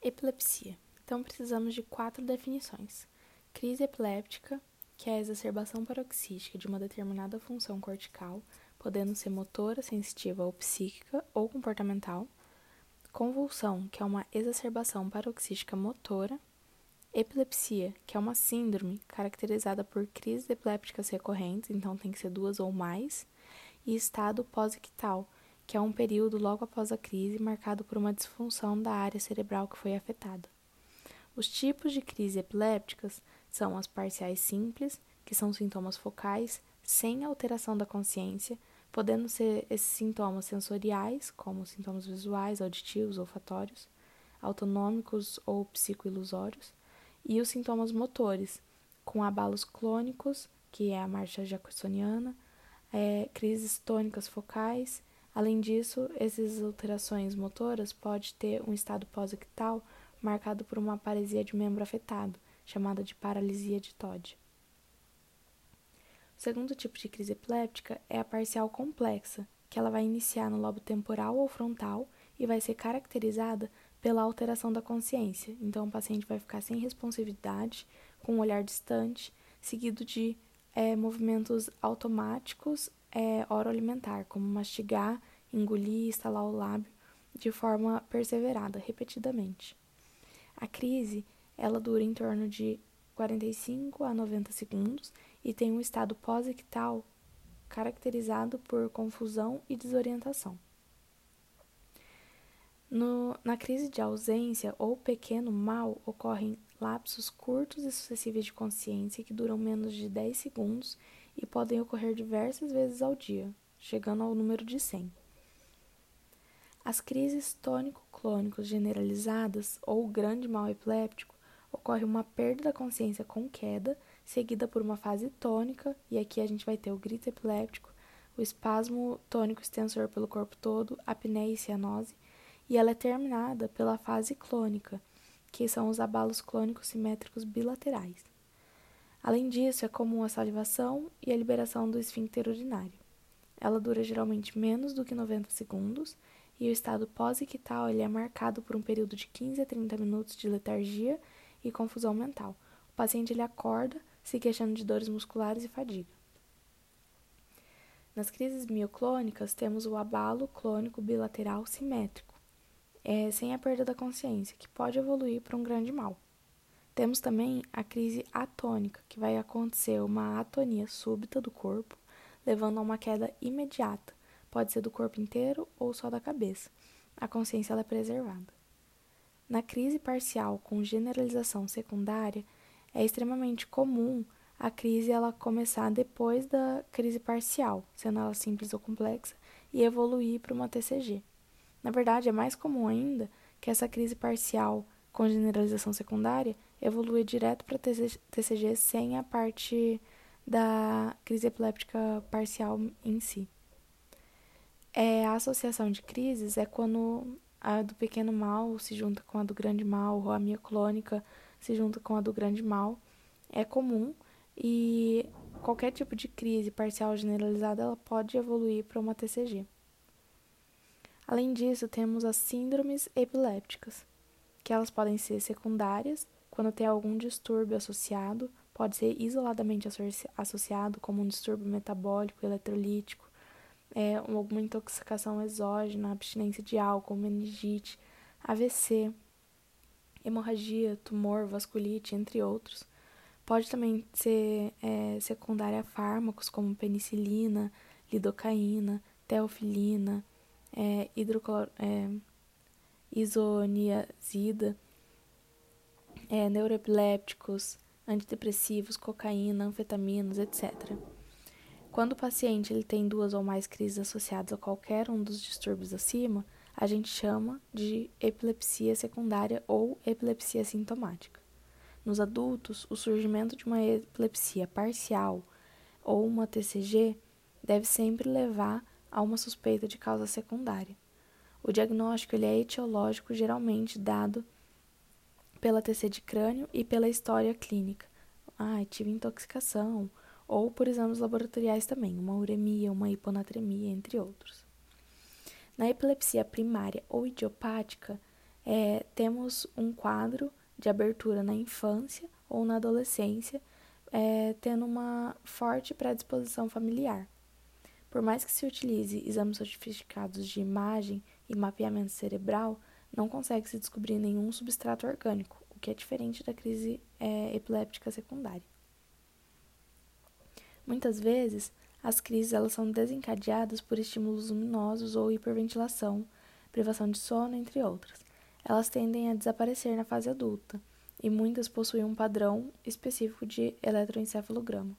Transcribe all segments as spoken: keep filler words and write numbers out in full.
Epilepsia. Então, precisamos de quatro definições. Crise epiléptica, que é a exacerbação paroxística de uma determinada função cortical, podendo ser motora, sensitiva ou psíquica ou comportamental. Convulsão, que é uma exacerbação paroxística motora. Epilepsia, que é uma síndrome caracterizada por crises epilépticas recorrentes, então tem que ser duas ou mais. E estado pós-ictal, que é um período logo após a crise, marcado por uma disfunção da área cerebral que foi afetada. Os tipos de crises epilépticas são as parciais simples, que são sintomas focais, sem alteração da consciência, podendo ser esses sintomas sensoriais, como sintomas visuais, auditivos, olfatórios, autonômicos ou psicoilusórios, e os sintomas motores, com abalos clônicos, que é a marcha jacksoniana, é, crises tônicas focais. Além disso, essas alterações motoras podem ter um estado pós-ictal marcado por uma paresia de membro afetado, chamada de paralisia de Todd. O segundo tipo de crise epiléptica é a parcial complexa, que ela vai iniciar no lobo temporal ou frontal e vai ser caracterizada pela alteração da consciência. Então, o paciente vai ficar sem responsividade, com um olhar distante, seguido de é, movimentos automáticos é, oroalimentar, como mastigar, engolir, estalar o lábio, de forma perseverada, repetidamente. A crise, ela dura em torno de quarenta e cinco a noventa segundos e tem um estado pós-ictal caracterizado por confusão e desorientação. No, na crise de ausência ou pequeno mal, ocorrem lapsos curtos e sucessivos de consciência que duram menos de dez segundos e podem ocorrer diversas vezes ao dia, chegando ao número de cem. As crises tônico-clônicos generalizadas ou grande mal epiléptico ocorre uma perda da consciência com queda, seguida por uma fase tônica, e aqui a gente vai ter o grito epiléptico, o espasmo tônico extensor pelo corpo todo, apneia e cianose, e ela é terminada pela fase clônica, que são os abalos clônicos simétricos bilaterais. Além disso, é comum a salivação e a liberação do esfíncter urinário. Ela dura geralmente menos do que noventa segundos, e o estado pós-ictal ele é marcado por um período de quinze a trinta minutos de letargia e confusão mental. O paciente ele acorda se queixando de dores musculares e fadiga. Nas crises mioclônicas, temos o abalo clônico bilateral simétrico, é, sem a perda da consciência, que pode evoluir para um grande mal. Temos também a crise atônica, que vai acontecer uma atonia súbita do corpo, levando a uma queda imediata. Pode ser do corpo inteiro ou só da cabeça. A consciência ela é preservada. Na crise parcial com generalização secundária, é extremamente comum a crise ela começar depois da crise parcial, sendo ela simples ou complexa, e evoluir para uma T C G. Na verdade, é mais comum ainda que essa crise parcial com generalização secundária evolua direto para T C G sem a parte da crise epiléptica parcial em si. É, a associação de crises é quando a do pequeno mal se junta com a do grande mal, ou a mioclônica se junta com a do grande mal. É comum e qualquer tipo de crise parcial generalizada ela pode evoluir para uma T C G. Além disso, temos as síndromes epilépticas, que elas podem ser secundárias, quando tem algum distúrbio associado, pode ser isoladamente associado, como um distúrbio metabólico, eletrolítico, É, alguma intoxicação exógena, abstinência de álcool, meningite, A V C, hemorragia, tumor, vasculite, entre outros. Pode também ser é, secundária a fármacos como penicilina, lidocaína, teofilina, é, hidroclor... é, isoniazida, é, neuroepilépticos, antidepressivos, cocaína, anfetaminas, etcétera. Quando o paciente ele tem duas ou mais crises associadas a qualquer um dos distúrbios acima, a gente chama de epilepsia secundária ou epilepsia sintomática. Nos adultos, o surgimento de uma epilepsia parcial ou uma T C G deve sempre levar a uma suspeita de causa secundária. O diagnóstico ele é etiológico, geralmente dado pela T C de crânio e pela história clínica. Ah, tive intoxicação, ou por exames laboratoriais também, uma uremia, uma hiponatremia, entre outros. Na epilepsia primária ou idiopática, é, temos um quadro de abertura na infância ou na adolescência, é, tendo uma forte predisposição familiar. Por mais que se utilize exames sofisticados de imagem e mapeamento cerebral, não consegue se descobrir nenhum substrato orgânico, o que é diferente da crise é, epiléptica secundária. Muitas vezes, as crises elas são desencadeadas por estímulos luminosos ou hiperventilação, privação de sono, entre outras. Elas tendem a desaparecer na fase adulta, e muitas possuem um padrão específico de eletroencefalograma.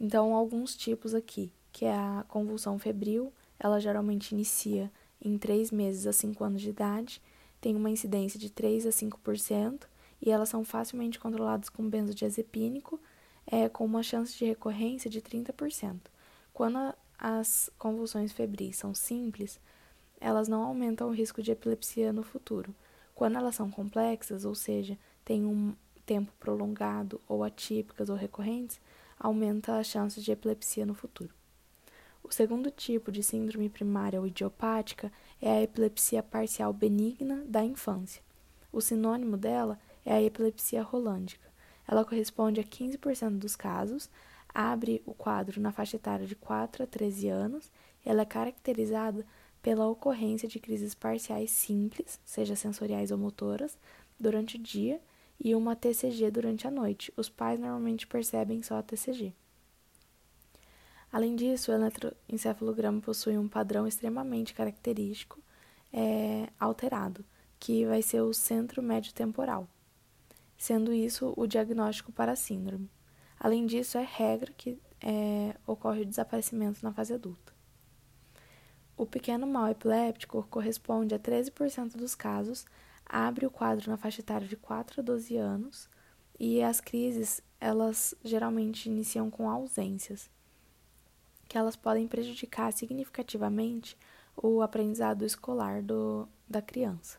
Então, alguns tipos aqui, que é a convulsão febril, ela geralmente inicia em três meses a cinco anos de idade, tem uma incidência de três a cinco por cento, e elas são facilmente controladas com benzodiazepínico, é, com uma chance de recorrência de trinta por cento. Quando a, as convulsões febris são simples, elas não aumentam o risco de epilepsia no futuro. Quando elas são complexas, ou seja, têm um tempo prolongado ou atípicas ou recorrentes, aumenta a chance de epilepsia no futuro. O segundo tipo de síndrome primária ou idiopática é a epilepsia parcial benigna da infância. O sinônimo dela é a epilepsia rolândica. Ela corresponde a quinze por cento dos casos, abre o quadro na faixa etária de quatro a treze anos, ela é caracterizada pela ocorrência de crises parciais simples, seja sensoriais ou motoras, durante o dia e uma T C G durante a noite. Os pais normalmente percebem só a T C G. Além disso, o eletroencefalograma possui um padrão extremamente característico, é, alterado, que vai ser o centro médio temporal, sendo isso o diagnóstico para a síndrome. Além disso, é regra que é, ocorre o desaparecimento na fase adulta. O pequeno mal epiléptico corresponde a treze por cento dos casos, abre o quadro na faixa etária de quatro a doze anos e as crises, elas geralmente iniciam com ausências, que elas podem prejudicar significativamente o aprendizado escolar do, da criança.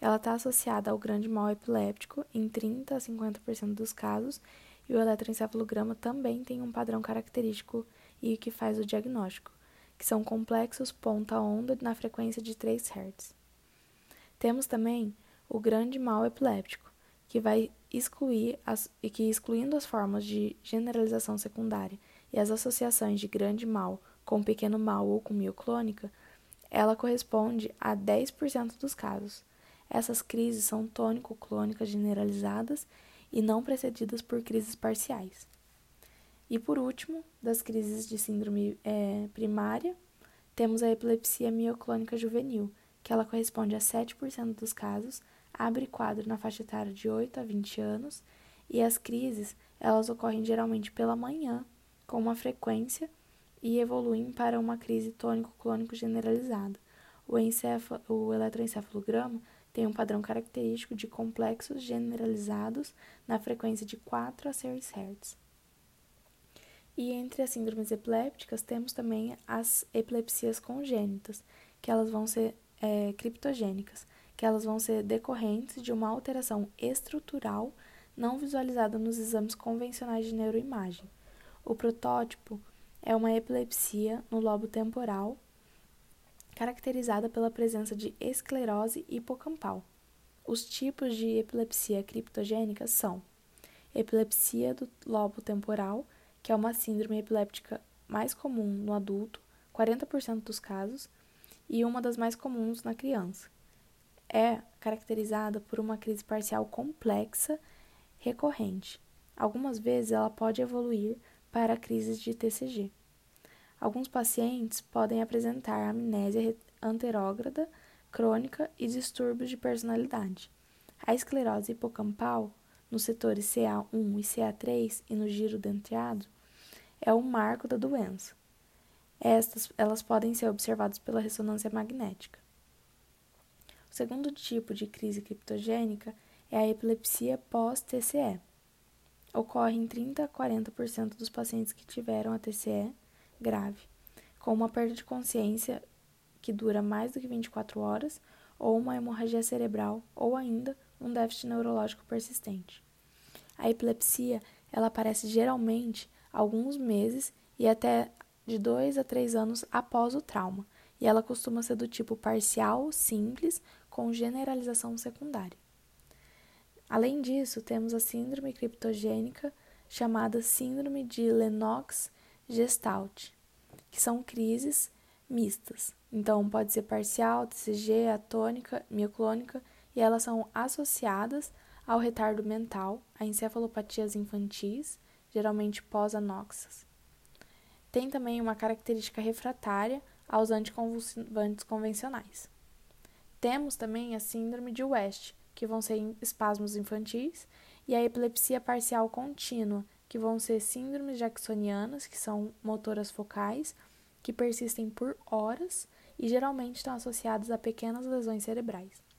Ela está associada ao grande mal epiléptico em trinta a cinquenta por cento dos casos e o eletroencefalograma também tem um padrão característico e que faz o diagnóstico, que são complexos ponta-onda na frequência de três hertz. Temos também o grande mal epiléptico, que vai excluir as, e que excluindo as formas de generalização secundária e as associações de grande mal com pequeno mal ou com mioclônica, ela corresponde a dez por cento dos casos. Essas crises são tônico-clônicas generalizadas e não precedidas por crises parciais. E por último, das crises de síndrome é, primária, temos a epilepsia mioclônica juvenil, que ela corresponde a sete por cento dos casos, abre quadro na faixa etária de oito a vinte anos, e as crises elas ocorrem geralmente pela manhã, com uma frequência e evoluem para uma crise tônico-clônico generalizada. O, o eletroencefalograma tem um padrão característico de complexos generalizados na frequência de quatro a seis hertz. E entre as síndromes epilépticas temos também as epilepsias congênitas, que elas vão ser é, criptogênicas, que elas vão ser decorrentes de uma alteração estrutural não visualizada nos exames convencionais de neuroimagem. O protótipo é uma epilepsia no lobo temporal, caracterizada pela presença de esclerose hipocampal. Os tipos de epilepsia criptogênica são epilepsia do lobo temporal, que é uma síndrome epiléptica mais comum no adulto, quarenta por cento dos casos, e uma das mais comuns na criança. É caracterizada por uma crise parcial complexa recorrente. Algumas vezes ela pode evoluir para crises de T C G. Alguns pacientes podem apresentar amnésia anterógrada, crônica e distúrbios de personalidade. A esclerose hipocampal, nos setores C A um e C A três e no giro denteado, é o marco da doença. Estas elas podem ser observadas pela ressonância magnética. O segundo tipo de crise criptogênica é a epilepsia pós-T C E. Ocorre em trinta a quarenta por cento dos pacientes que tiveram a T C E grave, com uma perda de consciência que dura mais do que vinte e quatro horas, ou uma hemorragia cerebral, ou ainda um déficit neurológico persistente. A epilepsia ela aparece geralmente alguns meses e até de dois a três anos após o trauma, e ela costuma ser do tipo parcial, simples, com generalização secundária. Além disso, temos a síndrome criptogênica, chamada Síndrome de Lennox-Gastaut, que são crises mistas. Então, pode ser parcial, T C G, atônica, mioclônica, e elas são associadas ao retardo mental, a encefalopatias infantis, geralmente pós-anóxicas. Tem também uma característica refratária aos anticonvulsivantes convencionais. Temos também a síndrome de West, que vão ser espasmos infantis, e a epilepsia parcial contínua, que vão ser síndromes jacksonianas, que são motoras focais, que persistem por horas e geralmente estão associadas a pequenas lesões cerebrais.